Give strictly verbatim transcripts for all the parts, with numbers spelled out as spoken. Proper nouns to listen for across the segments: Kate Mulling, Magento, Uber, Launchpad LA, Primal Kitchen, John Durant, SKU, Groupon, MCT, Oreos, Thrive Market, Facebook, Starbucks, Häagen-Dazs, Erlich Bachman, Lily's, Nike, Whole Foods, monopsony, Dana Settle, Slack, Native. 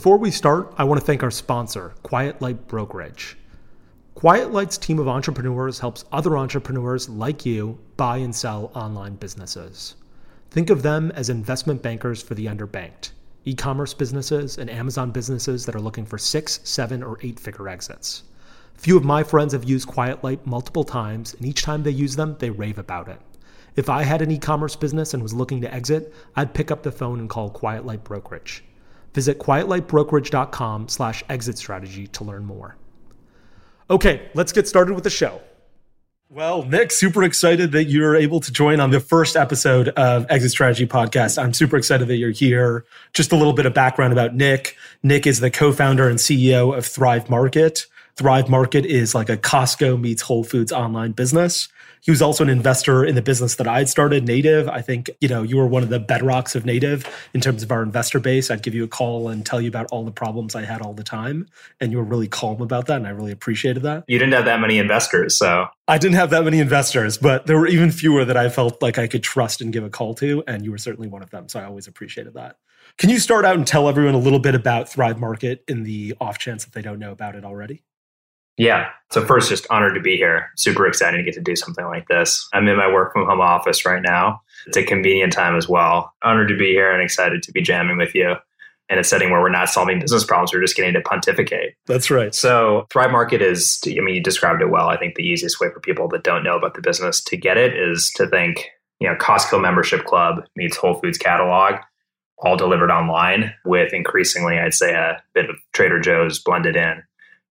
Before we start, I want to thank our sponsor, Quiet Light Brokerage. Quiet Light's team of entrepreneurs helps other entrepreneurs like you buy and sell online businesses. Think of them as investment bankers for the underbanked, e-commerce businesses and Amazon businesses that are looking for six, seven, or eight-figure exits. Few of my friends have used Quiet Light multiple times, and each time they use them, they rave about it. If I had an e-commerce business and was looking to exit, I'd pick up the phone and call Quiet Light Brokerage. Visit quiet light brokerage dot com slash exit strategy to learn more. Okay, let's get started with the show. Well, Nick, super excited that you're able to join on the first episode of Exit Strategy Podcast. I'm super excited that you're here. Just a little bit of background about Nick. Nick is the co-founder and C E O of Thrive Market. Thrive Market is like a Costco meets Whole Foods online business. He was also an investor in the business that I'd started, Native. I think, you know, you were one of the bedrocks of Native in terms of our investor base. I'd give you a call and tell you about all the problems I had all the time. And you were really calm about that. And I really appreciated that. You didn't have that many investors, so. I didn't have that many investors, but there were even fewer that I felt like I could trust and give a call to. And you were certainly one of them. So I always appreciated that. Can you start out and tell everyone a little bit about Thrive Market in the off chance that they don't know about it already? Yeah. So first, just honored to be here. Super excited to get to do something like this. I'm in my work from home office right now. It's a convenient time as well. Honored to be here and excited to be jamming with you in a setting where we're not solving business problems. We're just getting to pontificate. That's right. So Thrive Market is, I mean, you described it well. I think the easiest way for people that don't know about the business to get it is to think, you know, Costco membership club meets Whole Foods catalog, all delivered online with increasingly, I'd say, a bit of Trader Joe's blended in.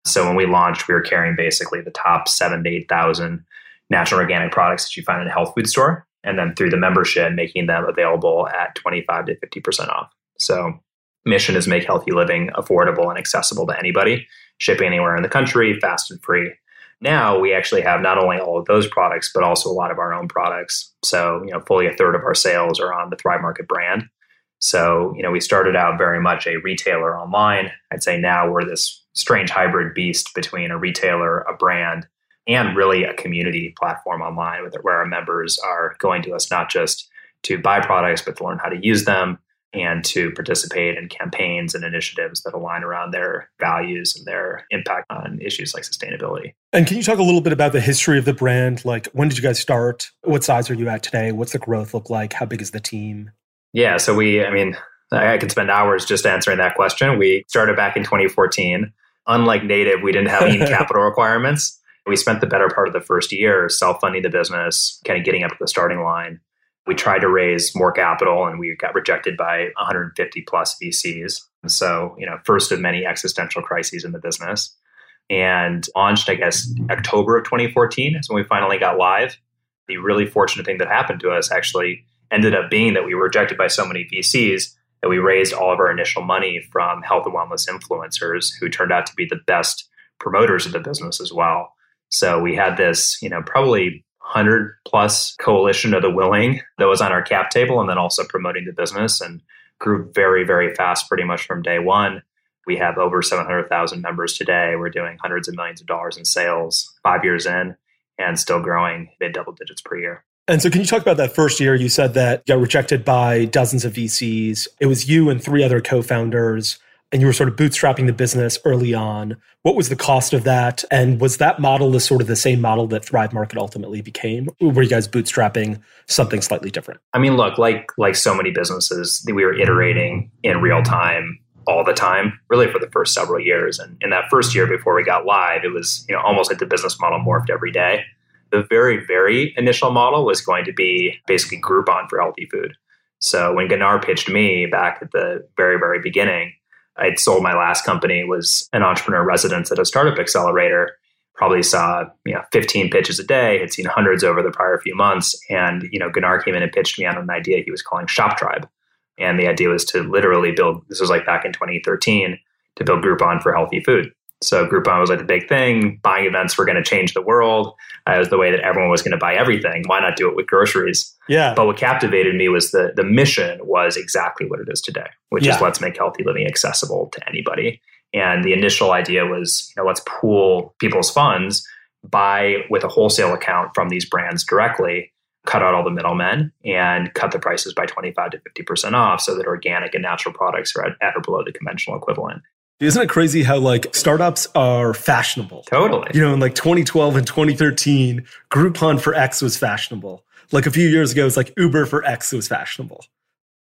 So when we launched, we were carrying basically the top seven to eight thousand natural organic products that you find in a health food store. And then through the membership, making them available at twenty-five to fifty percent off. So mission is make healthy living affordable and accessible to anybody, shipping anywhere in the country, fast and free. Now we actually have not only all of those products, but also a lot of our own products. So, you know, fully a third of our sales are on the Thrive Market brand. So, you know, we started out very much a retailer online. I'd say now we're this strange hybrid beast between a retailer, a brand, and really a community platform online with it, where our members are going to us not just to buy products, but to learn how to use them and to participate in campaigns and initiatives that align around their values and their impact on issues like sustainability. And can you talk a little bit about the history of the brand? Like, when did you guys start? What size are you at today? What's the growth look like? How big is the team? Yeah, so we, I mean, I could spend hours just answering that question. We started back in twenty fourteen. Unlike Native, we didn't have any capital requirements. We spent the better part of the first year self-funding the business, kind of getting up to the starting line. We tried to raise more capital and we got rejected by one hundred fifty plus V Cs. So, you know, first of many existential crises in the business. And launched, I guess, October of twenty fourteen is when we finally got live. The really fortunate thing that happened to us actually ended up being that we were rejected by so many V Cs that we raised all of our initial money from health and wellness influencers who turned out to be the best promoters of the business as well. So we had this, you know, probably one hundred plus coalition of the willing that was on our cap table and then also promoting the business, and grew very, very fast pretty much from day one. We have over seven hundred thousand members today. We're doing hundreds of millions of dollars in sales five years in and still growing mid double digits per year. And so can you talk about that first year? You said that you got rejected by dozens of V Cs. It was you and three other co-founders, and you were sort of bootstrapping the business early on. What was the cost of that? And was that model the sort of the same model that Thrive Market ultimately became? Or were you guys bootstrapping something slightly different? I mean, look, like like so many businesses, we were iterating in real time all the time, really for the first several years. And in that first year before we got live, it was, you know, almost like the business model morphed every day. The very, very initial model was going to be basically Groupon for healthy food. So when Gunnar pitched me back at the very, very beginning, I'd sold my last company, was an entrepreneur residence at a startup accelerator, probably saw, you know, fifteen pitches a day, had seen hundreds over the prior few months. And, you know, Gunnar came in and pitched me on an idea he was calling Shop Tribe. And the idea was to literally build, this was like back in twenty thirteen, to build Groupon for healthy food. So Groupon was like the big thing. Buying events were going to change the world. Uh, it was the way that everyone was going to buy everything. Why not do it with groceries? Yeah. But what captivated me was the the mission was exactly what it is today, which yeah. is let's make healthy living accessible to anybody. And the initial idea was, you know, let's pool people's funds, buy with a wholesale account from these brands directly, cut out all the middlemen and cut the prices by twenty-five to fifty percent off so that organic and natural products are at, at or below the conventional equivalent. Isn't it crazy how like startups are fashionable? Totally. You know, in like twenty twelve and twenty thirteen, Groupon for X was fashionable. Like a few years ago, it's like Uber for X was fashionable.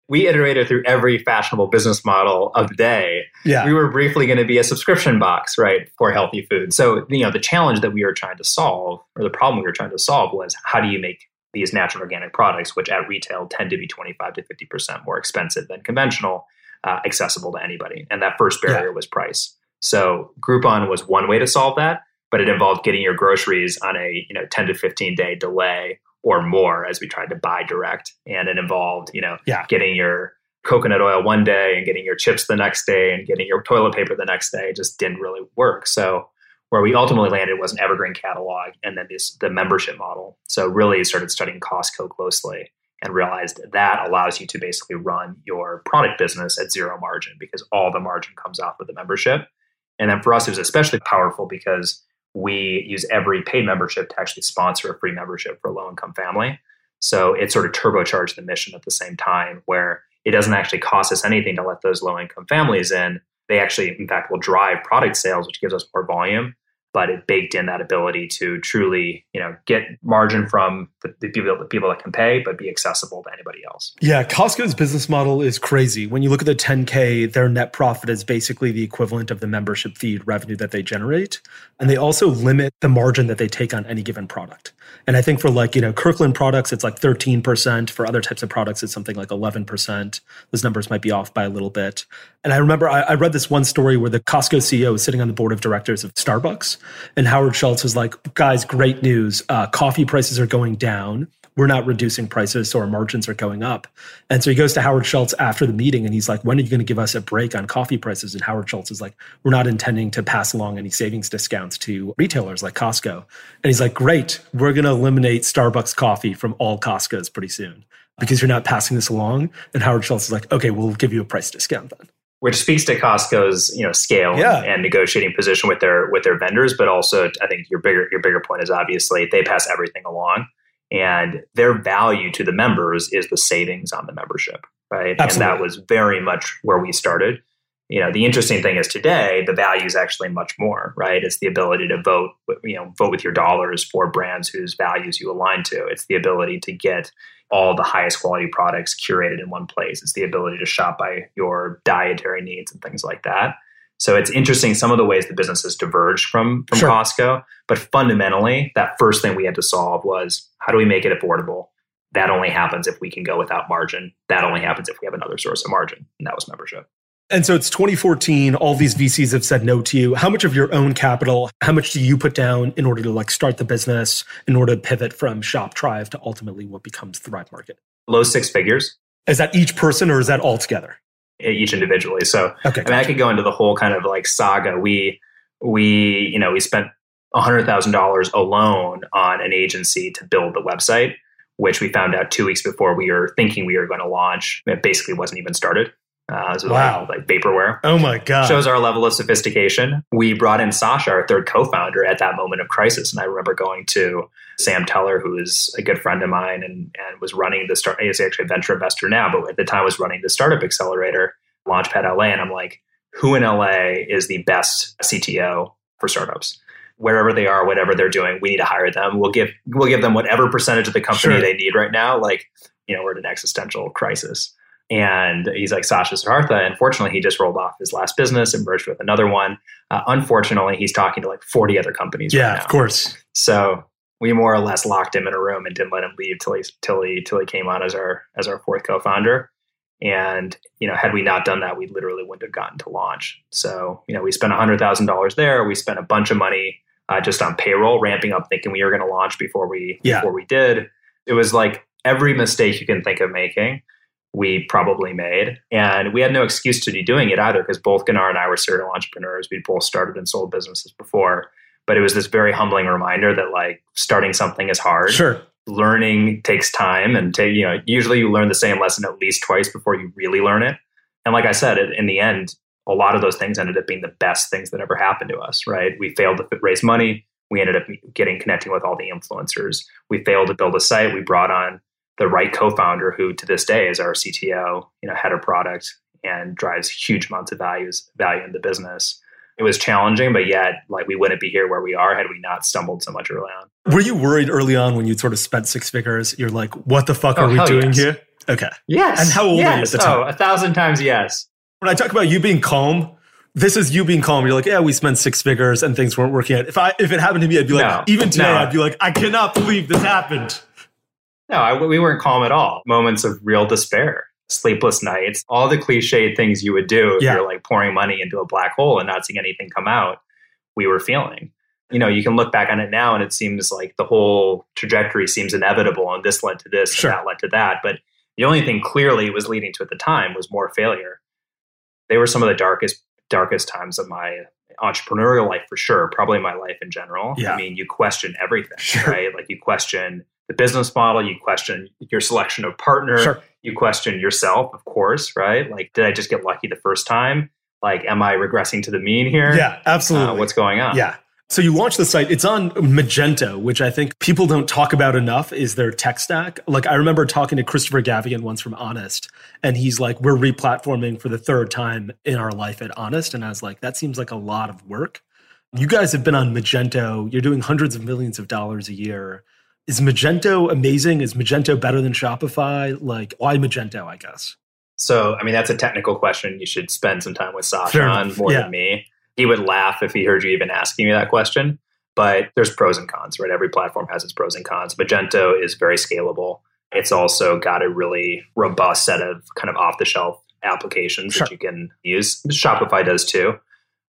We iterated through every fashionable business model of the day. Yeah. We were briefly going to be a subscription box, right, for healthy food. So, you know, the challenge that we were trying to solve, or the problem we were trying to solve, was how do you make these natural organic products, which at retail tend to be twenty-five to fifty percent more expensive than conventional, uh, accessible to anybody. And that first barrier yeah. was price. So Groupon was one way to solve that, but it involved getting your groceries on a, you know, ten to fifteen day delay or more as we tried to buy direct. And it involved, you know, yeah. getting your coconut oil one day and getting your chips the next day and getting your toilet paper the next day. It just didn't really work. So where we ultimately landed was an evergreen catalog and then this, the membership model. So really started studying Costco closely and realized that, that allows you to basically run your product business at zero margin because all the margin comes off of the membership. And then for us, it was especially powerful because we use every paid membership to actually sponsor a free membership for a low-income family. So it sort of turbocharged the mission at the same time, where it doesn't actually cost us anything to let those low-income families in. They actually, in fact, will drive product sales, which gives us more volume. But it baked in that ability to truly, you know, get margin from the people, the people that can pay, but be accessible to anybody else. Yeah, Costco's business model is crazy. When you look at the ten K, their net profit is basically the equivalent of the membership fee revenue that they generate. And they also limit the margin that they take on any given product. And I think for like, you know, Kirkland products, it's like thirteen percent. For other types of products, it's something like eleven percent. Those numbers might be off by a little bit. And I remember I, I read this one story where the Costco C E O was sitting on the board of directors of Starbucks. And Howard Schultz was like, guys, great news. Uh, coffee prices are going down. We're not reducing prices, so our margins are going up. And so he goes to Howard Schultz after the meeting and he's like, when are you going to give us a break on coffee prices? And Howard Schultz is like, we're not intending to pass along any savings discounts to retailers like Costco. And he's like, great, we're going to eliminate Starbucks coffee from all Costco's pretty soon because you're not passing this along. And Howard Schultz is like, okay, we'll give you a price discount then. Which speaks to Costco's, you know, scale yeah. and negotiating position with their with their vendors, but also I think your bigger your bigger point is obviously they pass everything along, and their value to the members is the savings on the membership, right? Absolutely. And that was very much where we started. You know, the interesting thing is today the value is actually much more, right? It's the ability to vote, you know, vote with your dollars for brands whose values you align to. It's the ability to get all the highest quality products curated in one place. It's the ability to shop by your dietary needs and things like that. So it's interesting some of the ways the business has diverged from, from sure. Costco, but fundamentally that first thing we had to solve was how do we make it affordable? That only happens if we can go without margin. That only happens if we have another source of margin, and that was membership. And so it's twenty fourteen, all these V Cs have said no to you. How much of your own capital, how much do you put down in order to like start the business, in order to pivot from Shop Tribe to ultimately what becomes Thrive Market? Low six figures. Is that each person or is that all together? Each individually. So okay, gotcha. I mean, I could go into the whole kind of like saga. We, we, you know, we spent one hundred thousand dollars alone on an agency to build the website, which we found out two weeks before we were thinking we were going to launch. It basically wasn't even started. Uh, so wow. Like, like vaporware. Oh my God. Shows our level of sophistication. We brought in Sasha, our third co-founder, at that moment of crisis. And I remember going to Sam Teller, who is a good friend of mine and, and was running the start. He's actually a venture investor now, but at the time was running the startup accelerator, Launchpad L A. And I'm like, who in L A is the best C T O for startups? Wherever they are, whatever they're doing, we need to hire them. We'll give, we'll give them whatever percentage of the company sure. they need right now. Like, you know, we're in an existential crisis. And he's like, Sasha Saratha. And fortunately, he just rolled off his last business and merged with another one. Uh, unfortunately, he's talking to like forty other companies yeah, right now. Yeah, of course. So we more or less locked him in a room and didn't let him leave till he till he, till he came on as our as our fourth co-founder. And, you know, had we not done that, we literally wouldn't have gotten to launch. So, you know, we spent one hundred thousand dollars there. We spent a bunch of money uh, just on payroll, ramping up, thinking we were going to launch before we yeah. before we did. It was like every mistake you can think of making, we probably made. And we had no excuse to be doing it either, because both Gunnar and I were serial entrepreneurs. We'd both started and sold businesses before. But it was this very humbling reminder that like starting something is hard. Sure. Learning takes time. And t- you know, usually you learn the same lesson at least twice before you really learn it. And like I said, it, in the end, a lot of those things ended up being the best things that ever happened to us, right? We failed to raise money. We ended up getting connecting with all the influencers. We failed to build a site. We brought on the right co-founder who to this day is our C T O, you know, head of product, and drives huge amounts of values, value in the business. It was challenging, but yet like we wouldn't be here where we are had we not stumbled so much early on. Were you worried early on when you sort of spent six figures? You're like, what the fuck oh, are we doing yes. here? Okay. Yes. And how old yes. were you at the time? Oh, a thousand times yes. When I talk about you being calm, this is you being calm. You're like, yeah, we spent six figures and things weren't working out. If I if it happened to me, I'd be like, no, even today, no. I'd be like, I cannot believe this happened. No, I, we weren't calm at all. Moments of real despair, sleepless nights, all the cliche things you would do if yeah. you're like pouring money into a black hole and not seeing anything come out, we were feeling. You know, you can look back on it now and it seems like the whole trajectory seems inevitable and this led to this sure. and that led to that. But the only thing clearly it was leading to at the time was more failure. They were some of the darkest, darkest times of my entrepreneurial life for sure, probably my life in general. Yeah. I mean, you question everything, sure. right? Like you question the business model, you question your selection of partner, sure. you question yourself, of course, right? Like, did I just get lucky the first time? Like, am I regressing to the mean here? Yeah, absolutely. Uh, what's going on? Yeah. So you launched the site. It's on Magento, which I think people don't talk about enough is their tech stack. Like I remember talking to Christopher Gavigan once from Honest, and he's like, we're replatforming for the third time in our life at Honest. And I was like, that seems like a lot of work. You guys have been on Magento. You're doing hundreds of millions of dollars a year. Is Magento amazing? Is Magento better than Shopify? Like why Magento, I guess? So, I mean, that's a technical question. You should spend some time with Sasha on more yeah. than me. He would laugh if he heard you even asking me that question. But there's pros and cons, right? Every platform has its pros and cons. Magento is very scalable. It's also got a really robust set of kind of off-the-shelf applications sure. that you can use. Shopify does too.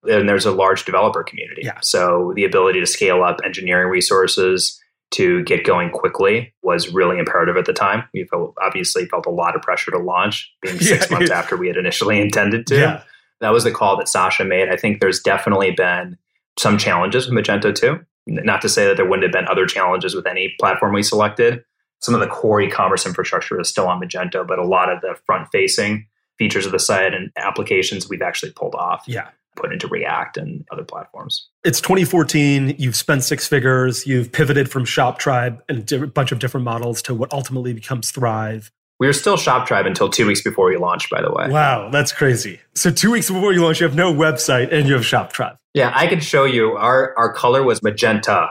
And there's a large developer community. Yeah. So the ability to scale up engineering resources to get going quickly was really imperative at the time. We obviously felt a lot of pressure to launch, being six yeah. months after we had initially intended to. Yeah. That was the call that Sasha made. I think there's definitely been some challenges with Magento too. Not to say that there wouldn't have been other challenges with any platform we selected. Some of the core e-commerce infrastructure is still on Magento, but a lot of the front-facing features of the site and applications we've actually pulled off, yeah. put into React and other platforms. It's twenty fourteen. You've spent six figures. You've pivoted from Shop Tribe and a bunch of different models to what ultimately becomes Thrive. We were still Shop Tribe until two weeks before we launched, by the way. Wow, that's crazy. So two weeks before you launch, you have no website and you have Shop Tribe. Yeah, I could show you. Our our color was magenta,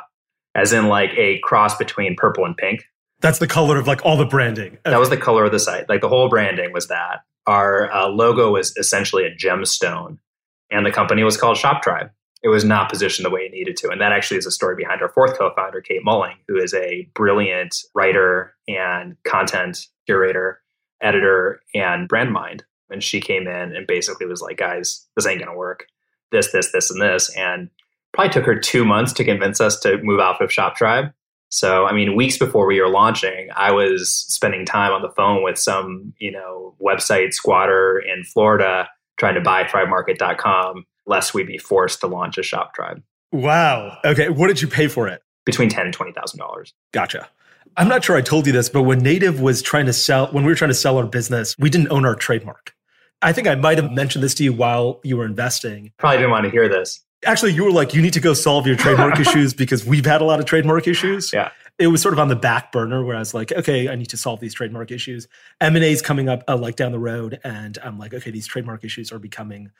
as in like a cross between purple and pink. That's the color of like all the branding. Okay. That was the color of the site. Like the whole branding was that. Our uh, logo was essentially a gemstone and the company was called Shop Tribe. It was not positioned the way it needed to. And that actually is a story behind our fourth co-founder, Kate Mulling, who is a brilliant writer and content curator, editor, and brand mind. And she came in and basically was like, guys, this ain't going to work. This, this, this, and this. And probably took her two months to convince us to move off of Shop Tribe. So, I mean, weeks before we were launching, I was spending time on the phone with some, you know, website squatter in Florida trying to buy thrive market dot com lest we be forced to launch a Shop Tribe. Wow. Okay. What did you pay for it? Between ten thousand dollars and twenty thousand dollars. Gotcha. I'm not sure I told you this, but when Native was trying to sell, when we were trying to sell our business, we didn't own our trademark. I think I might have mentioned this to you while you were investing. Probably didn't want to hear this. Actually, you were like, you need to go solve your trademark issues because we've had a lot of trademark issues. Yeah. It was sort of on the back burner where I was like, okay, I need to solve these trademark issues. M and A is coming up uh, like down the road. And I'm like, okay, these trademark issues are becoming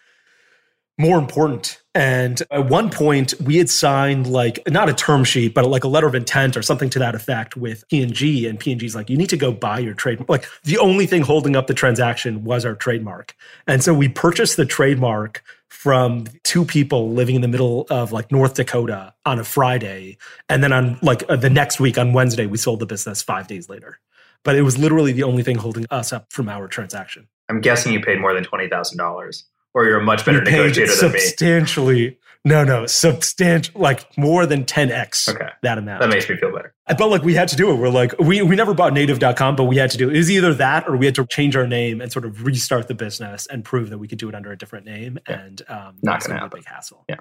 more important. And at one point, we had signed like, not a term sheet, but like a letter of intent or something to that effect with P and G. And P and G's like, you need to go buy your trademark. Like the only thing holding up the transaction was our trademark. And so we purchased the trademark from two people living in the middle of like North Dakota on a Friday. And then on like the next week on Wednesday, we sold the business five days later. But it was literally the only thing holding us up from our transaction. I'm guessing you paid more than twenty thousand dollars. Or you're a much better negotiator than me. Substantially, no, no, substantial, like more than ten x okay. that amount. That makes me feel better. I felt like we had to do it. We're like, we we never bought native dot com, but we had to do it. It was either that or we had to change our name and sort of restart the business and prove that we could do it under a different name. Yeah. And um, not going to happen. A big hassle. Yeah.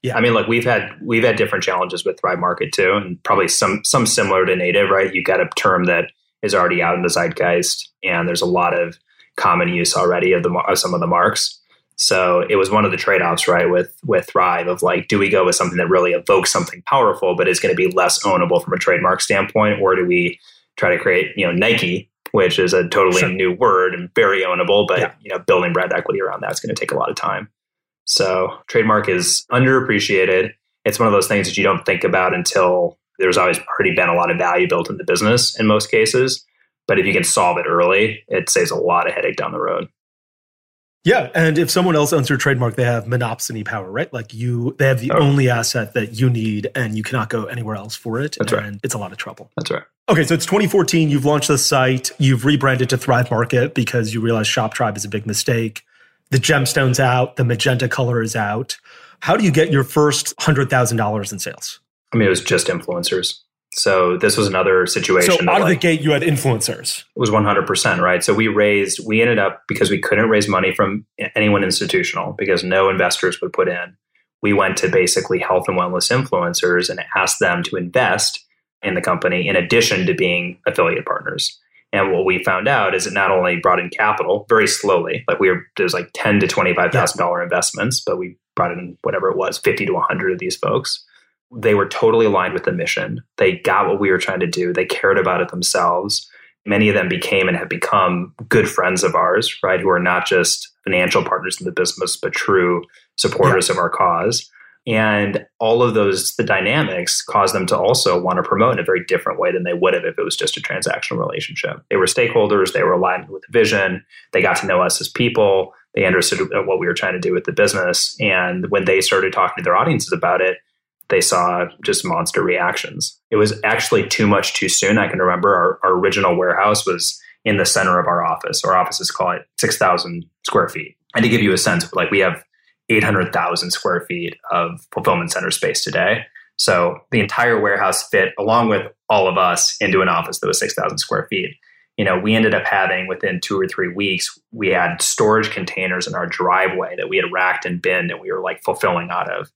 Yeah. I mean, look, we've had we've had different challenges with Thrive Market too, and probably some some similar to Native, right? You got a term that is already out in the zeitgeist, and there's a lot of common use already of the of some of the marks. So it was one of the trade-offs, right, with with Thrive of like, do we go with something that really evokes something powerful, but is going to be less ownable from a trademark standpoint? Or do we try to create, you know, Nike, which is a totally sure. new word and very ownable, but, yeah. you know, building brand equity around that is going to take a lot of time. So trademark is underappreciated. It's one of those things that you don't think about until there's always already been a lot of value built in the business in most cases. But if you can solve it early, it saves a lot of headache down the road. Yeah. And if someone else owns your trademark, they have monopsony power, right? Like you, they have the oh. only asset that you need and you cannot go anywhere else for it. That's and right. it's a lot of trouble. That's right. Okay. So it's twenty fourteen. You've launched the site. You've rebranded to Thrive Market because you realize Shop Tribe is a big mistake. The gemstone's out. The magenta color is out. How do you get your first one hundred thousand dollars in sales? I mean, it was just influencers. So this was another situation. So out of like, the gate, you had influencers. It was one hundred percent, right? So we raised, we ended up, because we couldn't raise money from anyone institutional, because no investors would put in, we went to basically health and wellness influencers and asked them to invest in the company in addition to being affiliate partners. And what we found out is it not only brought in capital very slowly, like we were, there's like ten thousand to twenty-five thousand dollars investments, but we brought in whatever it was, fifty to one hundred of these folks. They were totally aligned with the mission. They got what we were trying to do. They cared about it themselves. Many of them became and have become good friends of ours, right? Who are not just financial partners in the business, but true supporters yeah. of our cause. And all of those, the dynamics caused them to also want to promote in a very different way than they would have if it was just a transactional relationship. They were stakeholders. They were aligned with the vision. They got to know us as people. They understood what we were trying to do with the business. And when they started talking to their audiences about it, they saw just monster reactions. It was actually too much too soon. I can remember our, our original warehouse was in the center of our office. Our office is called six thousand square feet. And to give you a sense, like we have eight hundred thousand square feet of fulfillment center space today. So the entire warehouse fit, along with all of us, into an office that was six thousand square feet. You know, we ended up having within two or three weeks, we had storage containers in our driveway that we had racked and binned and we were like fulfilling out of.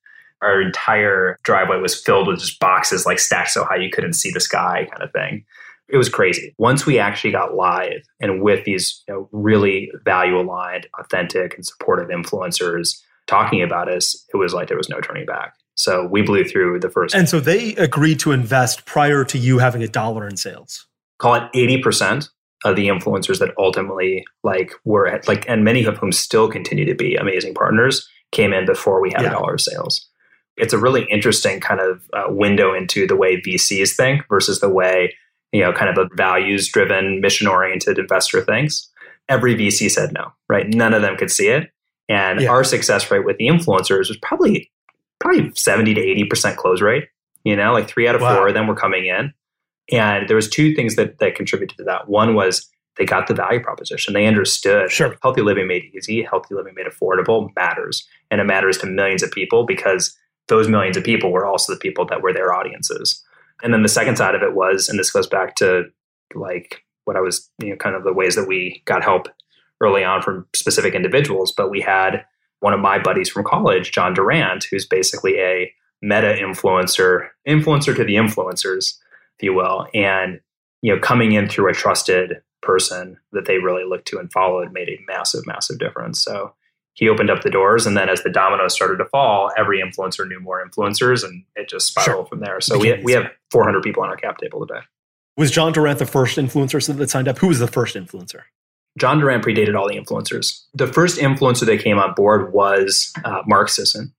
Our entire driveway was filled with just boxes like stacked so high you couldn't see the sky kind of thing. It was crazy. Once we actually got live and with these, you know, really value-aligned, authentic, and supportive influencers talking about us, it was like there was no turning back. So we blew through the first. And so they agreed to invest prior to you having a dollar in sales. Call it eighty percent of the influencers that ultimately like were at, like, and many of whom still continue to be amazing partners, came in before we had yeah. a dollar of sales. It's a really interesting kind of uh, window into the way V Cs think versus the way, you know, kind of a values-driven, mission-oriented investor thinks. Every V C said no, right? None of them could see it. And yeah. our success rate with the influencers was probably probably seventy to eighty percent close rate. You know, like three out of wow. four of them were coming in. And there was two things that, that contributed to that. One was they got the value proposition. They understood sure. healthy living made easy, healthy living made affordable matters. And it matters to millions of people because those millions of people were also the people that were their audiences. And then the second side of it was, and this goes back to like what I was, you know, kind of the ways that we got help early on from specific individuals, but we had one of my buddies from college, John Durant, who's basically a meta influencer, influencer to the influencers, if you will. And, you know, coming in through a trusted person that they really looked to and followed made a massive, massive difference. So he opened up the doors, and then as the dominoes started to fall, every influencer knew more influencers, and it just spiraled sure. from there. So we have, we have four hundred people on our cap table today. Was John Durant the first influencer that signed up? Who was the first influencer? John Durant predated all the influencers. The first influencer that came on board was uh, Mark Sisson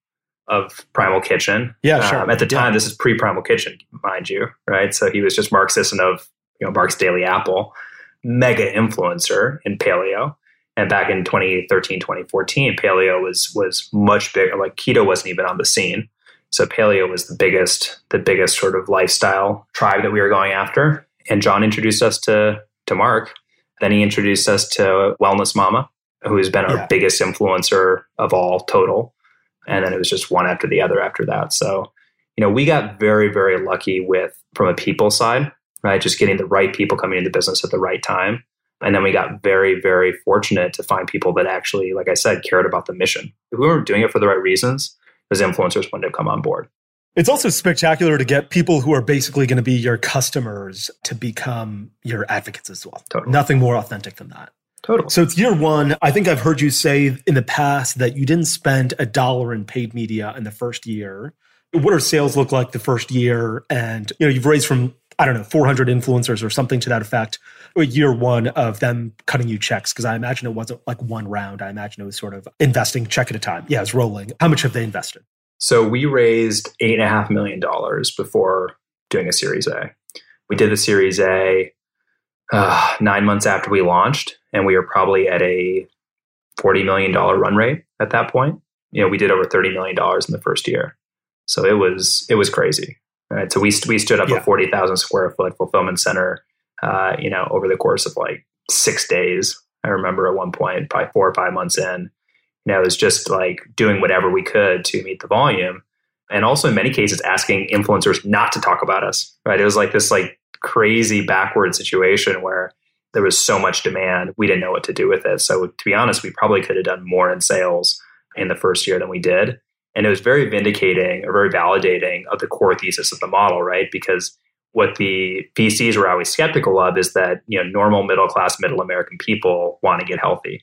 of Primal Kitchen. Yeah, sure. Um, at the time, yeah. this is pre-Primal Kitchen, mind you, right? So he was just Mark Sisson of, you know, Mark's Daily Apple, mega influencer in paleo. And back in twenty thirteen, twenty fourteen, paleo was was much bigger. Like keto wasn't even on the scene. So paleo was the biggest, the biggest sort of lifestyle tribe that we were going after. And John introduced us to, to Mark. Then he introduced us to Wellness Mama, who has been our yeah. biggest influencer of all total. And then it was just one after the other after that. So, you know, we got very, very lucky with, from a people side, right? Just getting the right people coming into the business at the right time. And then we got very, very fortunate to find people that actually, like I said, cared about the mission. If we weren't doing it for the right reasons, those influencers wouldn't have come on board. It's also spectacular to get people who are basically going to be your customers to become your advocates as well. Totally. Nothing more authentic than that. Totally. So it's year one. I think I've heard you say in the past that you didn't spend a dollar in paid media in the first year. What do sales look like the first year? And you know, you've raised from, I don't know, four hundred influencers or something to that effect, year one of them cutting you checks. Because I imagine it wasn't like one round. I imagine it was sort of investing check at a time. Yeah, it's rolling. How much have they invested? So we raised eight point five million dollars before doing a Series A. We did the Series A uh, nine months after we launched, and we were probably at a forty million dollars run rate at that point. You know, we did over thirty million dollars in the first year. So it was it was crazy. Right? So we st- we stood up yeah. a forty thousand square foot fulfillment center, uh, you know, over the course of like six days. I remember at one point, probably four or five months in, you know, it was just like doing whatever we could to meet the volume. And also in many cases, asking influencers not to talk about us, right? It was like this like crazy backward situation where there was so much demand, we didn't know what to do with it. So to be honest, we probably could have done more in sales in the first year than we did. And it was very vindicating or very validating of the core thesis of the model, right? Because what the V Cs were always skeptical of is that, you know, normal middle-class, middle American people want to get healthy. It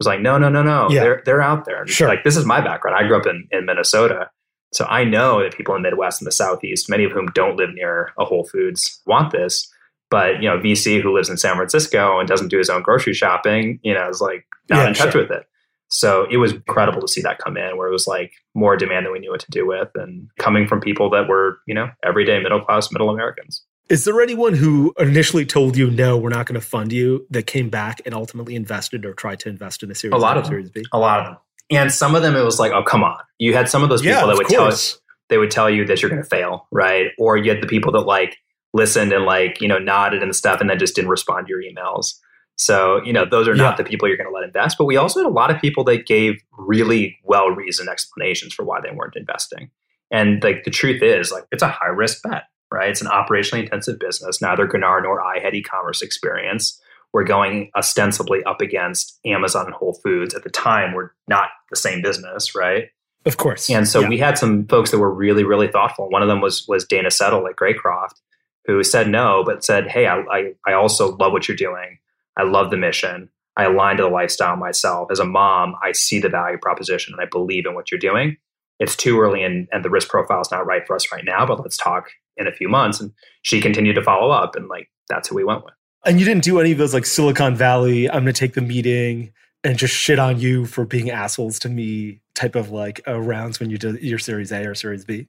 was like, no, no, no, no, yeah. they're they're out there. Sure. Like, this is my background. I grew up in, in Minnesota. So I know that people in the Midwest and the Southeast, many of whom don't live near a Whole Foods, want this. But, you know, V C who lives in San Francisco and doesn't do his own grocery shopping, you know, is like not yeah, in touch sure. with it. So it was incredible to see that come in, where it was like more demand than we knew what to do with, and coming from people that were, you know, everyday middle-class, middle Americans. Is there anyone who initially told you, no, we're not going to fund you, that came back and ultimately invested or tried to invest in the Series A? A lot of them. A lot of them. And some of them, it was like, oh, come on. You had some of those people yeah, that would tell us, they would tell you that you're going to fail, right? Or you had the people that like listened and like, you know, nodded and stuff and then just didn't respond to your emails. So, you know, those are yeah. not the people you're going to let invest. But we also had a lot of people that gave really well-reasoned explanations for why they weren't investing. And like the truth is, like, it's a high-risk bet, right? It's an operationally intensive business. Neither Gunnar nor I had e-commerce experience. We're going ostensibly up against Amazon and Whole Foods. At the time, we're not the same business, right? Of course. And so yeah. we had some folks that were really, really thoughtful. One of them was was Dana Settle at Graycroft, who said no, but said, hey, I, I, I also love what you're doing. I love the mission. I align to the lifestyle myself. As a mom, I see the value proposition and I believe in what you're doing. It's too early and, and the risk profile is not right for us right now, but let's talk in a few months. And she continued to follow up, and like that's who we went with. And you didn't do any of those like Silicon Valley, I'm going to take the meeting and just shit on you for being assholes to me type of like uh, rounds when you do your Series A or Series B.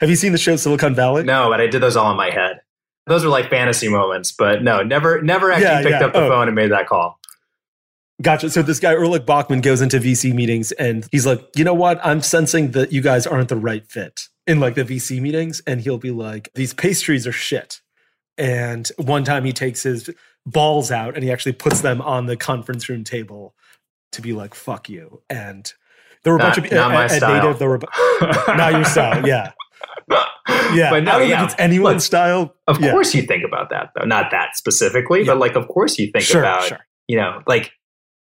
Have you seen the show Silicon Valley? No, but I did those all in my head. Those were like fantasy moments, but no, never never actually yeah, picked yeah. up the oh. phone and made that call. Gotcha. So this guy, Erlich Bachman, goes into V C meetings and he's like, you know what? I'm sensing that you guys aren't the right fit in like the V C meetings. And he'll be like, these pastries are shit. And one time he takes his balls out and he actually puts them on the conference room table to be like, fuck you. And there were not, a bunch of... Not uh, my style. Native, there were, not your style, yeah. Yeah, but no, I don't yeah. think it's anyone's Look, style. Of yeah. course you think about that, though. Not that specifically, yeah. but like, of course you think sure, about, sure. you know, like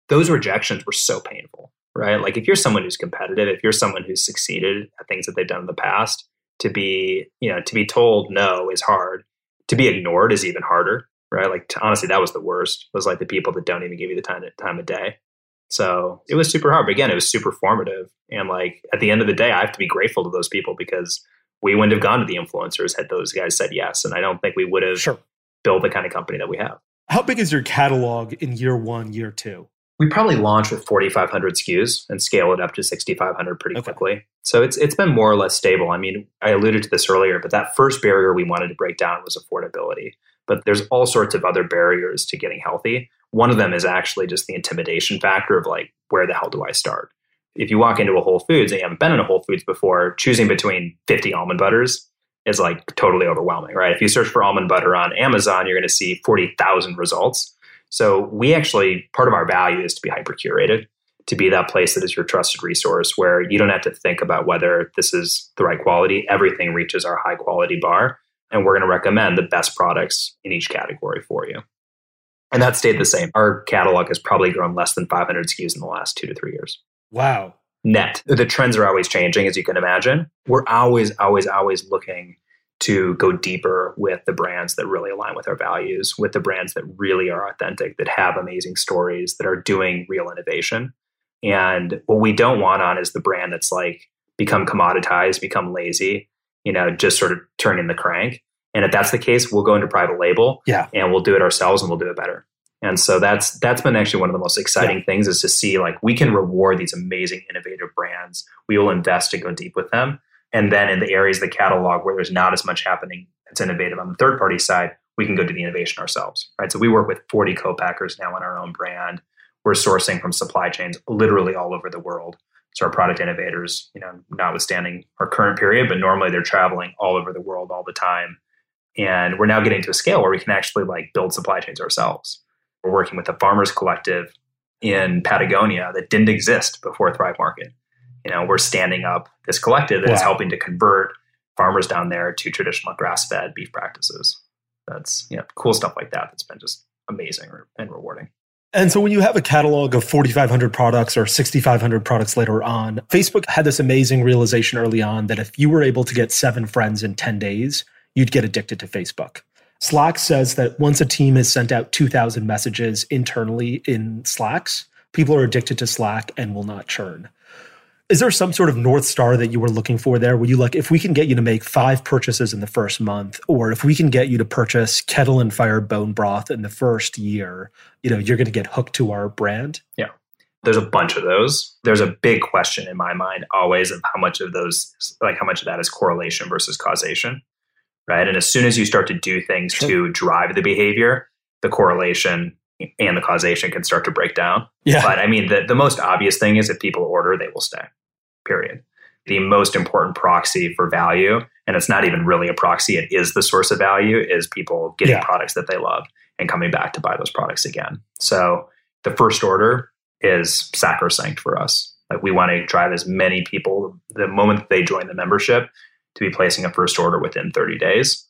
those rejections were so painful, right? Like if you're someone who's competitive, if you're someone who's succeeded at things that they've done in the past, to be, you know, to be told no is hard. To be ignored is even harder, right? Like, to, honestly, that was the worst. It was like the people that don't even give you the time, time of day. So it was super hard. But again, it was super formative. And like, at the end of the day, I have to be grateful to those people, because we wouldn't have gone to the influencers had those guys said yes. And I don't think we would have sure. built the kind of company that we have. How big is your catalog in year one, year two? We probably launched with forty-five hundred S K Us and scale it up to sixty-five hundred pretty okay. quickly. So it's it's been more or less stable. I mean, I alluded to this earlier, but that first barrier we wanted to break down was affordability. But there's all sorts of other barriers to getting healthy. One of them is actually just the intimidation factor of like, where the hell do I start? If you walk into a Whole Foods and you haven't been in a Whole Foods before, choosing between fifty almond butters is like totally overwhelming, right? If you search for almond butter on Amazon, you're going to see forty thousand results. So we actually, part of our value is to be hyper-curated, to be that place that is your trusted resource where you don't have to think about whether this is the right quality. Everything reaches our high-quality bar, and we're going to recommend the best products in each category for you. And that stayed the same. Our catalog has probably grown less than five hundred S K Us in the last two to three years. Wow. Net. The trends are always changing, as you can imagine. We're always, always, always looking to go deeper with the brands that really align with our values, with the brands that really are authentic, that have amazing stories, that are doing real innovation. And what we don't want on is the brand that's like become commoditized, become lazy, you know, just sort of turning the crank. And if that's the case, we'll go into private label yeah. and we'll do it ourselves and we'll do it better. And so that's that's been actually one of the most exciting yeah. things, is to see like we can reward these amazing innovative brands. We will invest to go deep with them. And then in the areas of the catalog where there's not as much happening that's innovative on the third party side, we can go to the innovation ourselves, right? So we work with forty co-packers now in our own brand. We're sourcing from supply chains literally all over the world. So our product innovators, you know, notwithstanding our current period, but normally they're traveling all over the world all the time. And we're now getting to a scale where we can actually like build supply chains ourselves. We're working with a farmers collective in Patagonia that didn't exist before Thrive Market. You know, we're standing up this collective that yeah. is helping to convert farmers down there to traditional grass-fed beef practices. That's, you know, cool stuff like that. That's been just amazing and rewarding. And so when you have a catalog of forty-five hundred products or sixty-five hundred products later on, Facebook had this amazing realization early on that if you were able to get seven friends in ten days, you'd get addicted to Facebook. Slack says that once a team has sent out two thousand messages internally in Slacks, people are addicted to Slack and will not churn. Is there some sort of North Star that you were looking for there? Were you like, if we can get you to make five purchases in the first month, or if we can get you to purchase Kettle and Fire bone broth in the first year, you know, you're going to get hooked to our brand? Yeah, there's a bunch of those. There's a big question in my mind always of how much of those, like how much of that is correlation versus causation. Right. And as soon as you start to do things to drive the behavior, the correlation and the causation can start to break down. Yeah. But I mean, the, the most obvious thing is if people order, they will stay, period. The most important proxy for value, and it's not even really a proxy, it is the source of value, is people getting yeah. products that they love and coming back to buy those products again. So the first order is sacrosanct for us. Like we want to drive as many people, the moment they join the membership, to be placing a first order within thirty days.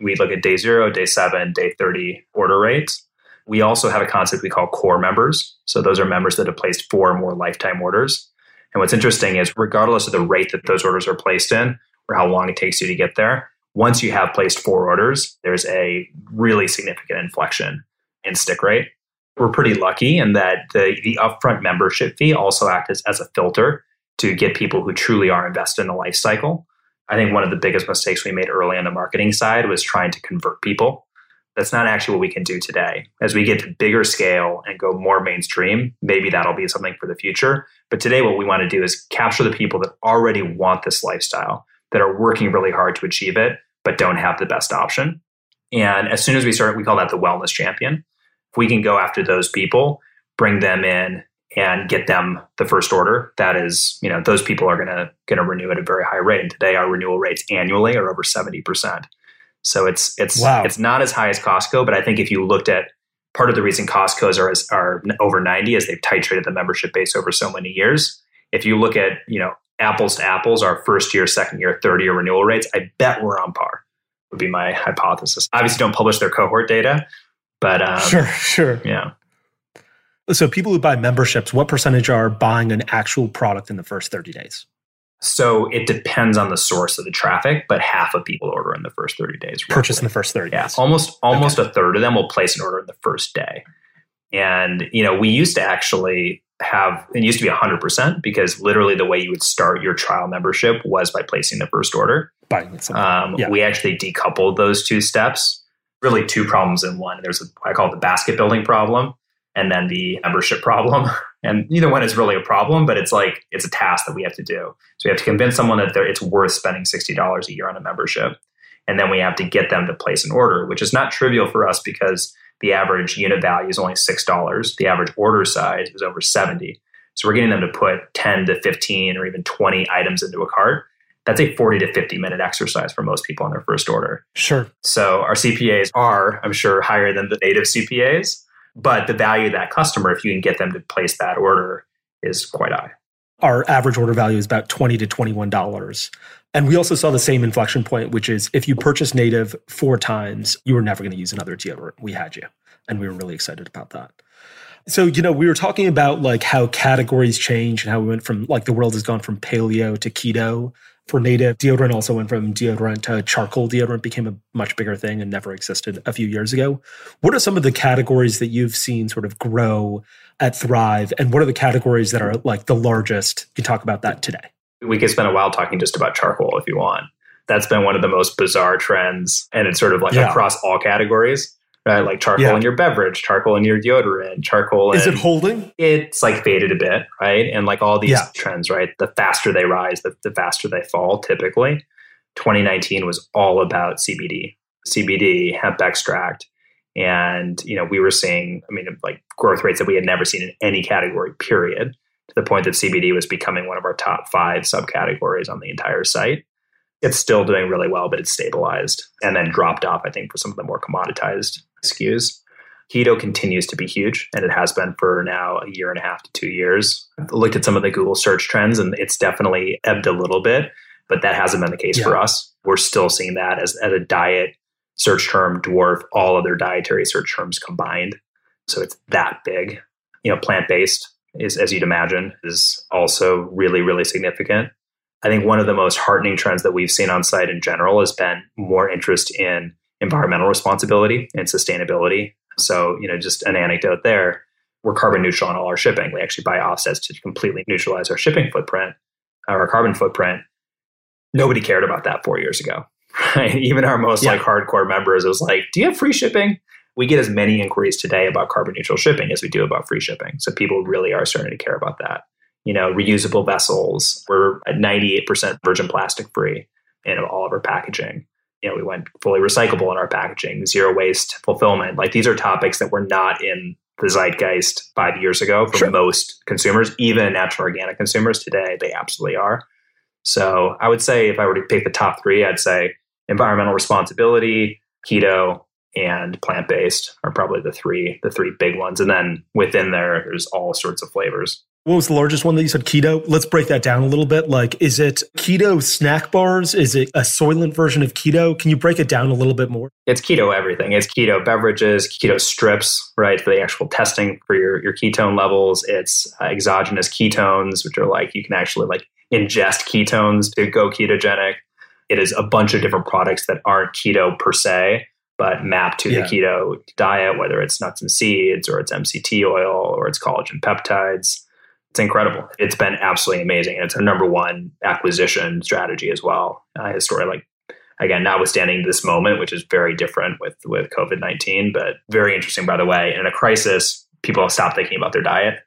We look at day zero, day seven, day thirty order rates. We also have a concept we call core members. So those are members that have placed four or more lifetime orders. And what's interesting is regardless of the rate that those orders are placed in or how long it takes you to get there, once you have placed four orders, there's a really significant inflection in stick rate. We're pretty lucky in that the, the upfront membership fee also acts as, as a filter to get people who truly are invested in the life cycle. I think one of the biggest mistakes we made early on the marketing side was trying to convert people. That's not actually what we can do today. As we get to bigger scale and go more mainstream, maybe that'll be something for the future. But today, what we want to do is capture the people that already want this lifestyle, that are working really hard to achieve it, but don't have the best option. And as soon as we start, we call that the wellness champion. If we can go after those people, bring them in, and get them the first order, that is, you know, those people are going to going to renew at a very high rate. And today our renewal rates annually are over seventy percent. So it's it's wow. it's not as high as Costco, but I think if you looked at part of the reason Costco's are are over ninety is they've titrated the membership base over so many years. If you look at, you know, apples to apples, our first year, second year, third year renewal rates, I bet we're on par, would be my hypothesis. Obviously don't publish their cohort data, but um, sure, sure. Yeah. So people who buy memberships, what percentage are buying an actual product in the first thirty days? So it depends on the source of the traffic, but half of people order in the first thirty days. Roughly. Purchase in the first thirty yeah, days. Almost, almost okay. a third of them will place an order in the first day. And, you know, we used to actually have, it used to be one hundred percent because literally the way you would start your trial membership was by placing the first order. Buying something. Um, yeah. We actually decoupled those two steps, really two problems in one. There's a, I call it the basket building problem. And then the membership problem. And neither one is really a problem, but it's like, it's a task that we have to do. So we have to convince someone that it's worth spending sixty dollars a year on a membership. And then we have to get them to place an order, which is not trivial for us because the average unit value is only six dollars. The average order size is over seventy. So we're getting them to put ten to fifteen or even twenty items into a cart. That's a forty to fifty minute exercise for most people on their first order. Sure. So our C P As are, I'm sure, higher than the native C P As. But the value of that customer, if you can get them to place that order, is quite high. Our average order value is about twenty to twenty-one dollars. And we also saw the same inflection point, which is if you purchase Native four times, you were never going to use another deodorant. We had you. And we were really excited about that. So, you know, we were talking about like how categories change and how we went from like the world has gone from paleo to keto. for Native deodorant also went from deodorant to charcoal deodorant, became a much bigger thing and never existed a few years ago. What are some of the categories that you've seen sort of grow at Thrive? And what are the categories that are like the largest? You can talk about that today. We could spend a while talking just about charcoal if you want. That's been one of the most bizarre trends. And it's sort of like yeah. across all categories, right? Like charcoal yeah. in your beverage, charcoal in your deodorant, charcoal in... Is it holding? It's like faded a bit, right? And like all these yeah. trends, right? The faster they rise, the, the faster they fall typically. twenty nineteen was all about C B D. C B D, hemp extract. And, you know, we were seeing, I mean, like growth rates that we had never seen in any category, period. To the point that C B D was becoming one of our top five subcategories on the entire site. It's still doing really well, but it's stabilized and then dropped off, I think, for some of the more commoditized S K Us. Keto continues to be huge, and it has been for now a year and a half to two years. I looked at some of the Google search trends, and it's definitely ebbed a little bit, but that hasn't been the case yeah. for us. We're still seeing that as, as a diet search term dwarf all other dietary search terms combined. So it's that big. You know, plant-based, is, as you'd imagine, is also really, really significant. I think one of the most heartening trends that we've seen on site in general has been more interest in environmental responsibility and sustainability. So, you know, just an anecdote there, we're carbon neutral on all our shipping. We actually buy offsets to completely neutralize our shipping footprint, our carbon footprint. Nobody cared about that four years ago. Right? Even our most yeah. like hardcore members, it was like, do you have free shipping? We get as many inquiries today about carbon neutral shipping as we do about free shipping. So people really are starting to care about that. You know, reusable vessels. We're at ninety-eight percent virgin plastic free in all of our packaging. You know, we went fully recyclable in our packaging, zero waste fulfillment. Like these are topics that were not in the zeitgeist five years ago for sure. most consumers, even natural organic consumers today, they absolutely are. So I would say if I were to pick the top three, I'd say environmental responsibility, keto, and plant-based are probably the three, the three big ones. And then within there, there's all sorts of flavors. What was the largest one that you said? Keto? Let's break that down a little bit. Like, is it keto snack bars? Is it a Soylent version of keto? Can you break it down a little bit more? It's keto everything. It's keto beverages, keto strips, right? For the actual testing for your, your ketone levels. It's uh, exogenous ketones, which are like, you can actually like ingest ketones to go ketogenic. It is a bunch of different products that aren't keto per se, but map to yeah. the keto diet, whether it's nuts and seeds or it's M C T oil or it's collagen peptides. It's incredible. It's been absolutely amazing. And it's our number one acquisition strategy as well. Uh, his story, like, again, notwithstanding this moment, which is very different with, with COVID nineteen, but very interesting, by the way. In a crisis, people stop thinking about their diet,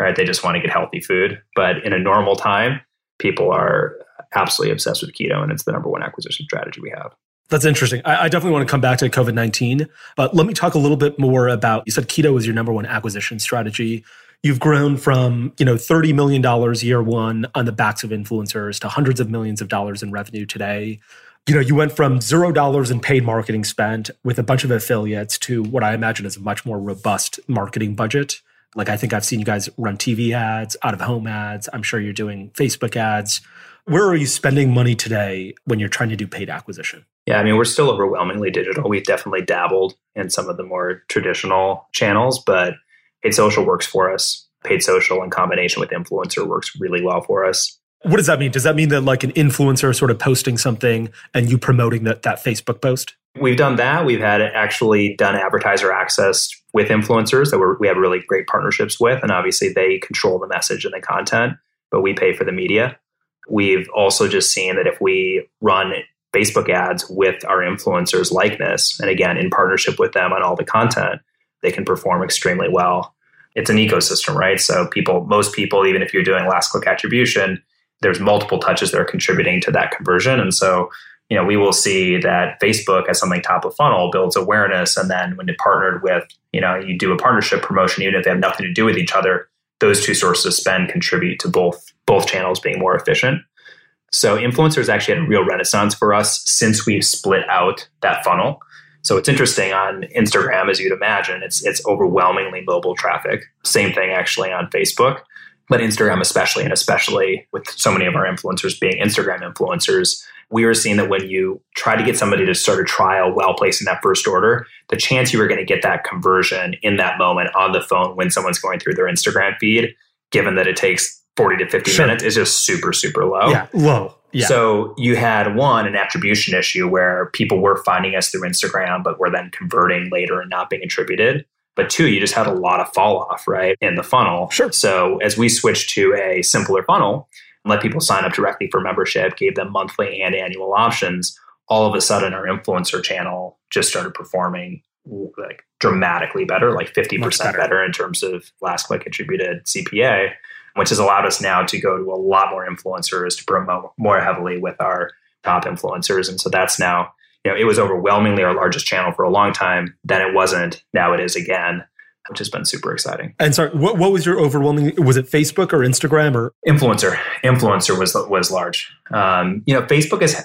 right? They just want to get healthy food. But in a normal time, people are absolutely obsessed with keto, and it's the number one acquisition strategy we have. That's interesting. I, I definitely want to come back to COVID nineteen, but let me talk a little bit more about, you said keto was your number one acquisition strategy. You've grown from, you know, thirty million dollars year one on the backs of influencers to hundreds of millions of dollars in revenue today. You know, you went from zero dollars in paid marketing spent with a bunch of affiliates to what I imagine is a much more robust marketing budget. Like, I think I've seen you guys run T V ads, out-of-home ads. I'm sure you're doing Facebook ads. Where are you spending money today when you're trying to do paid acquisition? Yeah, I mean, we're still overwhelmingly digital. We've definitely dabbled in some of the more traditional channels, but paid social works for us. Paid social in combination with influencer works really well for us. What does that mean? Does that mean that like an influencer sort of posting something and you promoting that, that Facebook post? We've done that. We've had actually done advertiser access with influencers that we're, we have really great partnerships with. And obviously they control the message and the content, but we pay for the media. We've also just seen that if we run Facebook ads with our influencers' likeness, and again, in partnership with them on all the content, they can perform extremely well. It's an ecosystem, right? So people, most people, even if you're doing last click attribution, there's multiple touches that are contributing to that conversion. And so, you know, we will see that Facebook as something top of funnel builds awareness. And then when it partnered with, you know, you do a partnership promotion, even if they have nothing to do with each other, those two sources of spend contribute to both, both channels being more efficient. So influencers actually had a real renaissance for us since we've split out that funnel. So it's interesting on Instagram, as you'd imagine, it's it's overwhelmingly mobile traffic. Same thing actually on Facebook, but Instagram especially, and especially with so many of our influencers being Instagram influencers, we were seeing that when you try to get somebody to start a trial well placed in that first order, the chance you were going to get that conversion in that moment on the phone when someone's going through their Instagram feed, given that it takes forty to fifty sure. minutes, is just super, super low. Yeah, low. Yeah. So you had, one, an attribution issue where people were finding us through Instagram, but were then converting later and not being attributed. But two, you just had a lot of fall off, right, in the funnel. Sure. So as we switched to a simpler funnel, let people sign up directly for membership, gave them monthly and annual options, all of a sudden our influencer channel just started performing like dramatically better, like fifty percent better. better in terms of last click attributed C P A, which has allowed us now to go to a lot more influencers, to promote more heavily with our top influencers. And so that's now, you know, it was overwhelmingly our largest channel for a long time. Then it wasn't. Now it is again, which has been super exciting. And sorry, what, what was your overwhelming, was it Facebook or Instagram or? Influencer. Influencer was was large. Um, you know, Facebook is,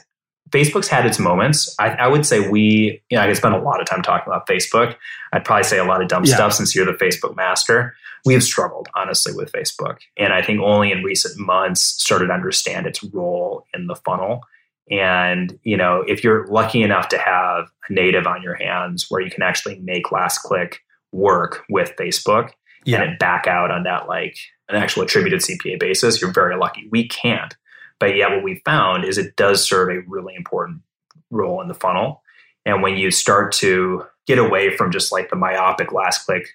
Facebook's had its moments. I, I would say we, you know, I could spend a lot of time talking about Facebook. I'd probably say a lot of dumb yeah. stuff since you're the Facebook master. We have struggled, honestly, with Facebook. And I think only in recent months started to understand its role in the funnel. And, you know, if you're lucky enough to have a native on your hands where you can actually make last click work with Facebook yeah. and it back out on that, like an actual attributed C P A basis, you're very lucky. We can't. But yeah, what we found is it does serve a really important role in the funnel. And when you start to get away from just like the myopic last click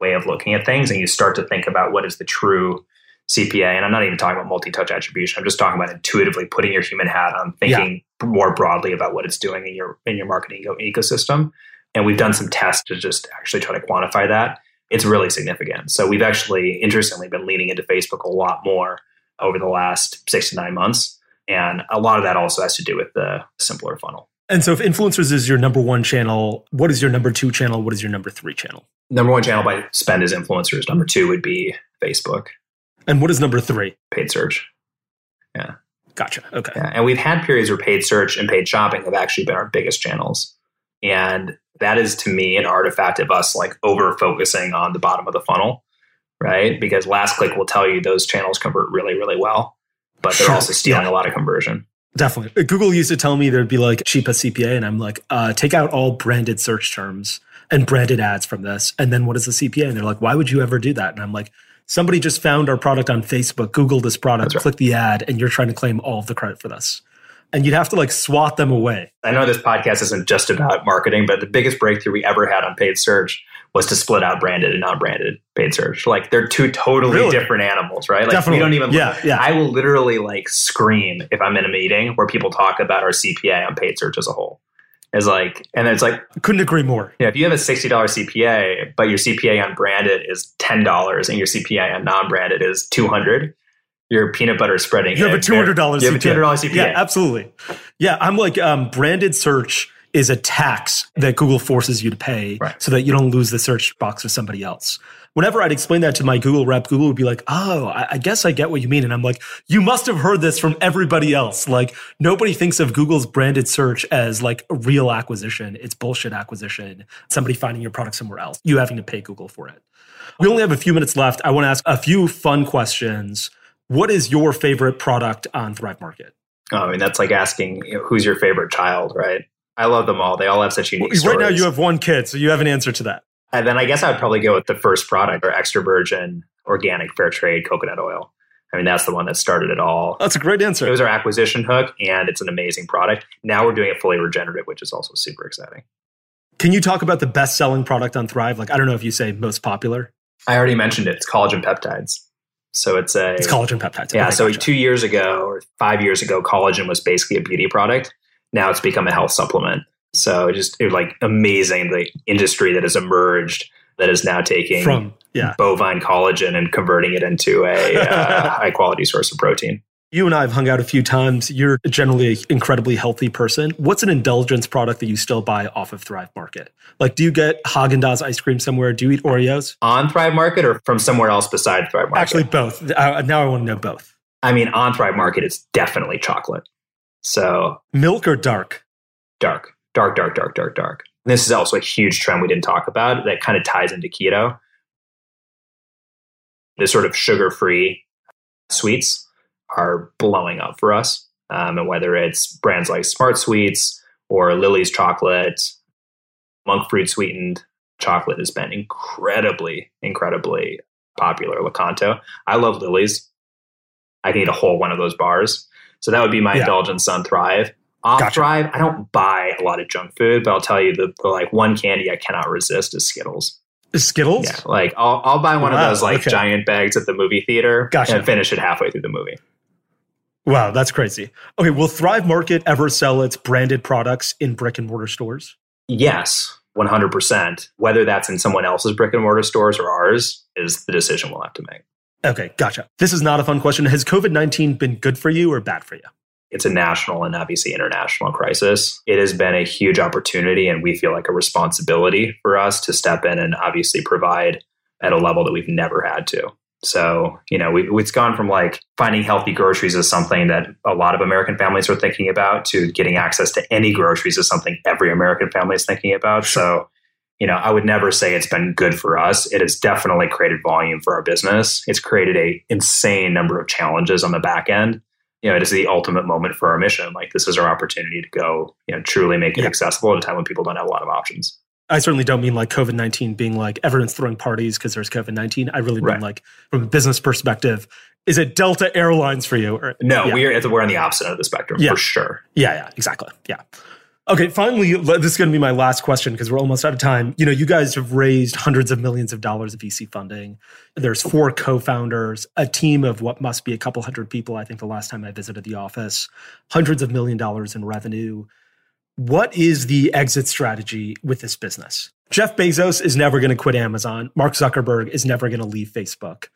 way of looking at things, and you start to think about what is the true C P A, and I'm not even talking about multi-touch attribution, I'm just talking about intuitively putting your human hat on, thinking yeah. more broadly about what it's doing in your in your marketing ecosystem. And we've done some tests to just actually try to quantify that. It's really significant. So we've actually, interestingly, been leaning into Facebook a lot more over the last six to nine months. And a lot of that also has to do with the simpler funnel. And so if influencers is your number one channel, what is your number two channel? What is your number three channel? Number one channel by spend is influencers. Number two would be Facebook. And what is number three? Paid search. Yeah. Gotcha. Okay. Yeah. And we've had periods where paid search and paid shopping have actually been our biggest channels. And that is, to me, an artifact of us like over-focusing on the bottom of the funnel. Right? Because last click will tell you those channels convert really, really well, but they're also stealing yeah. a lot of conversion. Definitely. Google used to tell me there'd be like cheapest C P A, and I'm like, uh, take out all branded search terms and branded ads from this. And then what is the C P A? And they're like, why would you ever do that? And I'm like, somebody just found our product on Facebook, Google this product, right. click the ad, and you're trying to claim all of the credit for this. And you'd have to like swat them away. I know this podcast isn't just about marketing, but the biggest breakthrough we ever had on paid search was to split out branded and non-branded paid search. Like they're two totally really? different animals, right? Like Definitely. we don't even, yeah, yeah. I will literally like scream if I'm in a meeting where people talk about our C P A on paid search as a whole. It's like, and it's like, couldn't agree more. Yeah. If you have a sixty dollars C P A, but your C P A on branded is ten dollars and your C P A on non-branded is two hundred dollars, your peanut butter is spreading. You have a two hundred dollars C P A. You have a two hundred dollars C P A. Yeah, absolutely. Yeah. I'm like, um, branded search is a tax that Google forces you to pay right. so that you don't lose the search box of somebody else. Whenever I'd explain that to my Google rep, Google would be like, oh, I, I guess I get what you mean. And I'm like, you must have heard this from everybody else. Like nobody thinks of Google's branded search as like a real acquisition. It's bullshit acquisition. Somebody finding your product somewhere else. You having to pay Google for it. We only have a few minutes left. I want to ask a few fun questions. What is your favorite product on Thrive Market? Oh, I mean, that's like asking, you know, who's your favorite child, right? I love them all. They all have such unique well, right stories. Right now you have one kid, so you have an answer to that. And then I guess I would probably go with the first product, or extra virgin, organic, fair trade, coconut oil. I mean, that's the one that started it all. That's a great answer. It was our acquisition hook, and it's an amazing product. Now we're doing it fully regenerative, which is also super exciting. Can you talk about the best-selling product on Thrive? Like, I don't know if you say most popular. I already mentioned it. It's collagen peptides. So it's a... It's collagen peptides. Yeah, okay, so gotcha. two years ago or five years ago, collagen was basically a beauty product. Now it's become a health supplement. So just it like amazing the industry that has emerged that is now taking From, yeah. bovine collagen and converting it into a uh, high quality source of protein. You and I have hung out a few times. You're generally an incredibly healthy person. What's an indulgence product that you still buy off of Thrive Market? Like, do you get Häagen-Dazs ice cream somewhere? Do you eat Oreos? On Thrive Market or from somewhere else beside Thrive Market? Actually, both. I, now I want to know both. I mean, on Thrive Market, it's definitely chocolate. So milk or dark? Dark, dark, dark, dark, dark, dark. And this is also a huge trend we didn't talk about that kind of ties into keto. The sort of sugar-free sweets are blowing up for us. Um, and whether it's brands like Smart Sweets or Lily's chocolate, monk fruit sweetened chocolate has been incredibly, incredibly popular. Lakanto. I love Lily's. I can eat a whole one of those bars. So that would be my yeah. indulgence on Thrive. Off gotcha. Thrive, I don't buy a lot of junk food, but I'll tell you the, the like one candy I cannot resist is Skittles. Skittles? Yeah, like I'll I'll buy one wow, of those like okay. giant bags at the movie theater gotcha. and finish it halfway through the movie. Wow, that's crazy. Okay, will Thrive Market ever sell its branded products in brick and mortar stores? Yes, one hundred percent. Whether that's in someone else's brick and mortar stores or ours is the decision we'll have to make. Okay, gotcha. This is not a fun question. Has COVID nineteen been good for you or bad for you? It's a national and obviously international crisis. It has been a huge opportunity, and we feel like a responsibility for us to step in and obviously provide at a level that we've never had to. So, you know, we, it's gone from like finding healthy groceries as something that a lot of American families are thinking about to getting access to any groceries is something every American family is thinking about. So, you know, I would never say it's been good for us. It has definitely created volume for our business. It's created a insane number of challenges on the back end. You know, it is the ultimate moment for our mission. Like this is our opportunity to go, you know, truly make it yeah. accessible at a time when people don't have a lot of options. I certainly don't mean like COVID nineteen being like everyone's throwing parties because there's COVID nineteen. I really mean right. like from a business perspective, is it Delta Airlines for you? Or, no, yeah. we're we're on the opposite end of the spectrum yeah. for sure. Yeah, yeah, exactly. Yeah. Okay, finally, this is going to be my last question because we're almost out of time. You know, you guys have raised hundreds of millions of dollars of V C funding. There's four co-founders, a team of what must be a couple hundred people. I think the last time I visited the office, hundreds of million dollars in revenue. What is the exit strategy with this business? Jeff Bezos is never going to quit Amazon. Mark Zuckerberg is never going to leave Facebook.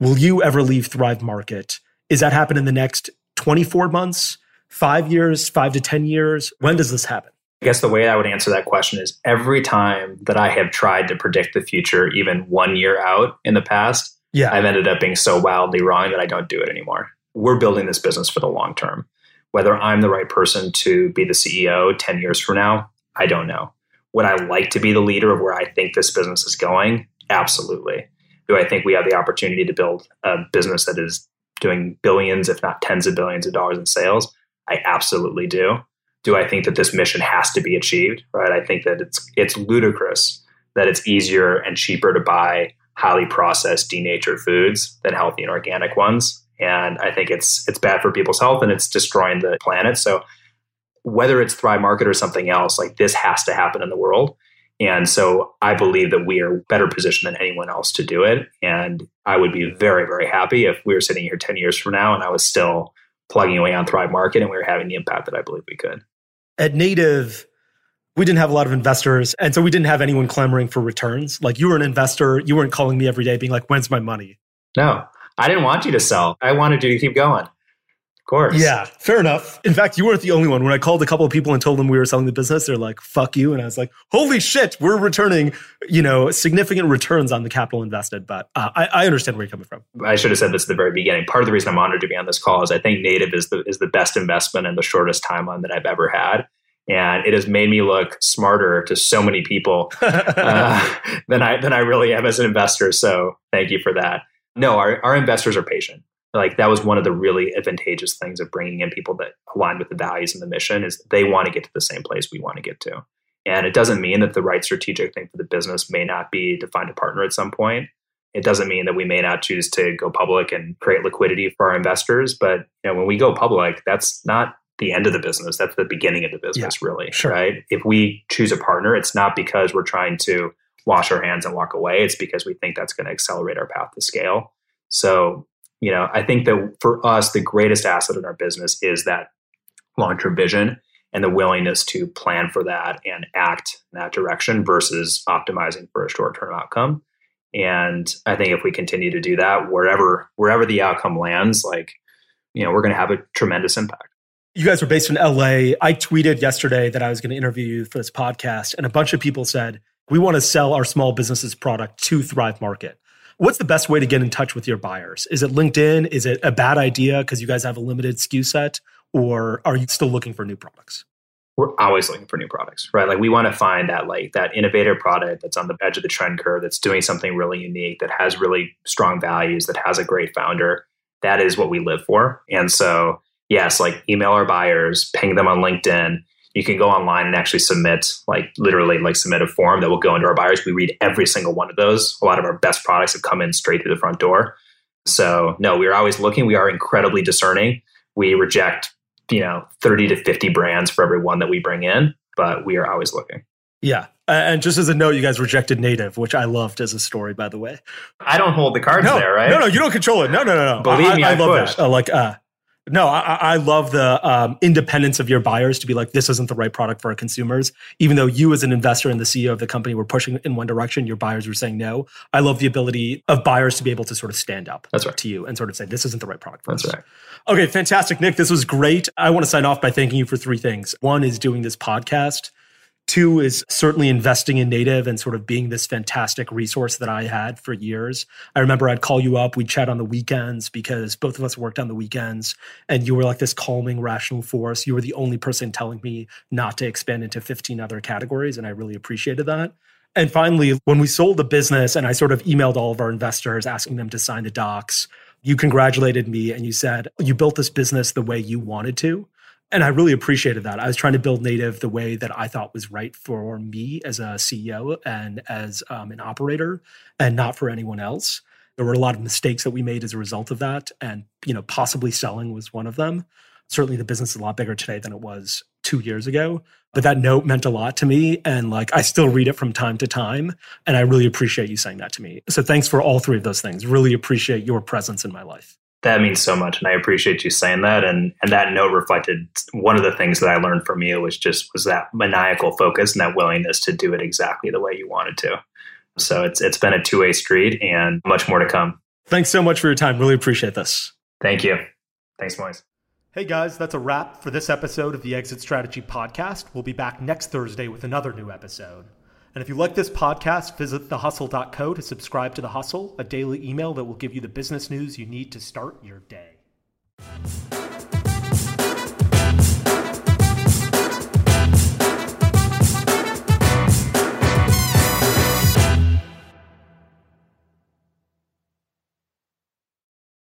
Will you ever leave Thrive Market? Is that happen in the next twenty-four months? Five years, five to ten years? When does this happen? I guess the way I would answer that question is every time that I have tried to predict the future, even one year out in the past, yeah. I've ended up being so wildly wrong that I don't do it anymore. We're building this business for the long term. Whether I'm the right person to be the C E O ten years from now, I don't know. Would I like to be the leader of where I think this business is going? Absolutely. Do I think we have the opportunity to build a business that is doing billions, if not tens of billions of dollars in sales? I absolutely do. Do I think that this mission has to be achieved? Right? I think that it's it's ludicrous that it's easier and cheaper to buy highly processed, denatured foods than healthy and organic ones. And I think it's it's bad for people's health and it's destroying the planet. So whether it's Thrive Market or something else, like this has to happen in the world. And so I believe that we are better positioned than anyone else to do it. And I would be very, very happy if we were sitting here ten years from now and I was still plugging away on Thrive Market and we were having the impact that I believe we could. At Native, we didn't have a lot of investors. And so we didn't have anyone clamoring for returns. Like you were an investor, you weren't calling me every day being like, when's my money? No, I didn't want you to sell. I wanted you to keep going. Of course. Yeah, fair enough. In fact, you weren't the only one. When I called a couple of people and told them we were selling the business, they're like, fuck you. And I was like, holy shit, we're returning, you know, significant returns on the capital invested. But uh, I, I understand where you're coming from. I should have said this at the very beginning. Part of the reason I'm honored to be on this call is I think Native is the, is the best investment and the shortest timeline that I've ever had. And it has made me look smarter to so many people uh, than I than I really am as an investor. So thank you for that. No, our, our investors are patient. Like that was one of the really advantageous things of bringing in people that align with the values and the mission is they want to get to the same place we want to get to. And it doesn't mean that the right strategic thing for the business may not be to find a partner at some point. It doesn't mean that we may not choose to go public and create liquidity for our investors. But you know, when we go public, that's not the end of the business. That's the beginning of the business, yeah, really. Sure. Right? If we choose a partner, it's not because we're trying to wash our hands and walk away. It's because we think that's going to accelerate our path to scale. So, you know, I think that for us, the greatest asset in our business is that long-term vision and the willingness to plan for that and act in that direction versus optimizing for a short-term outcome. And I think if we continue to do that, wherever wherever the outcome lands, like, you know, we're going to have a tremendous impact. You guys are based in L A. I tweeted yesterday that I was going to interview you for this podcast, and a bunch of people said, we want to sell our small businesses product to Thrive Market. What's the best way to get in touch with your buyers? Is it LinkedIn? Is it a bad idea because you guys have a limited S K U set? Or are you still looking for new products? We're always looking for new products, right? Like we want to find that like that innovative product that's on the edge of the trend curve, that's doing something really unique, that has really strong values, that has a great founder. That is what we live for. And so, yes, like email our buyers, ping them on LinkedIn. You can go online and actually submit, like literally like submit a form that will go into our buyers. We read every single one of those. A lot of our best products have come in straight through the front door. So no, we're always looking. We are incredibly discerning. We reject, you know, thirty to fifty brands for every one that we bring in, but we are always looking. Yeah. And just as a note, you guys rejected Native, which I loved as a story, by the way. I don't hold the cards no, there, right? No, no, you don't control it. No, no, no, no. Believe I, me, I, I love pushed. that. Uh, like, uh, no, I, I love the um, independence of your buyers to be like, this isn't the right product for our consumers. Even though you as an investor and the C E O of the company were pushing in one direction, your buyers were saying no. I love the ability of buyers to be able to sort of stand up That's right. to you and sort of say, this isn't the right product for That's us. Right. Okay, fantastic, Nick. This was great. I want to sign off by thanking you for three things. One is doing this podcast. Two is certainly investing in Native and sort of being this fantastic resource that I had for years. I remember I'd call you up, we'd chat on the weekends because both of us worked on the weekends, and you were like this calming, rational force. You were the only person telling me not to expand into fifteen other categories, and I really appreciated that. And finally, when we sold the business and I sort of emailed all of our investors asking them to sign the docs, you congratulated me and you said, you built this business the way you wanted to. And I really appreciated that. I was trying to build Native the way that I thought was right for me as a C E O and as um, an operator, and not for anyone else. There were a lot of mistakes that we made as a result of that. And, you know, possibly selling was one of them. Certainly the business is a lot bigger today than it was two years ago. But that note meant a lot to me. And like, I still read it from time to time. And I really appreciate you saying that to me. So thanks for all three of those things. Really appreciate your presence in my life. That means so much. And I appreciate you saying that. And and that note reflected one of the things that I learned from you was just was that maniacal focus and that willingness to do it exactly the way you wanted to. So it's it's been a two-way street and much more to come. Thanks so much for your time. Really appreciate this. Thank you. Thanks, Moise. Hey guys, that's a wrap for this episode of the Exit Strategy Podcast. We'll be back next Thursday with another new episode. And if you like this podcast, visit the hustle dot co to subscribe to The Hustle, a daily email that will give you the business news you need to start your day.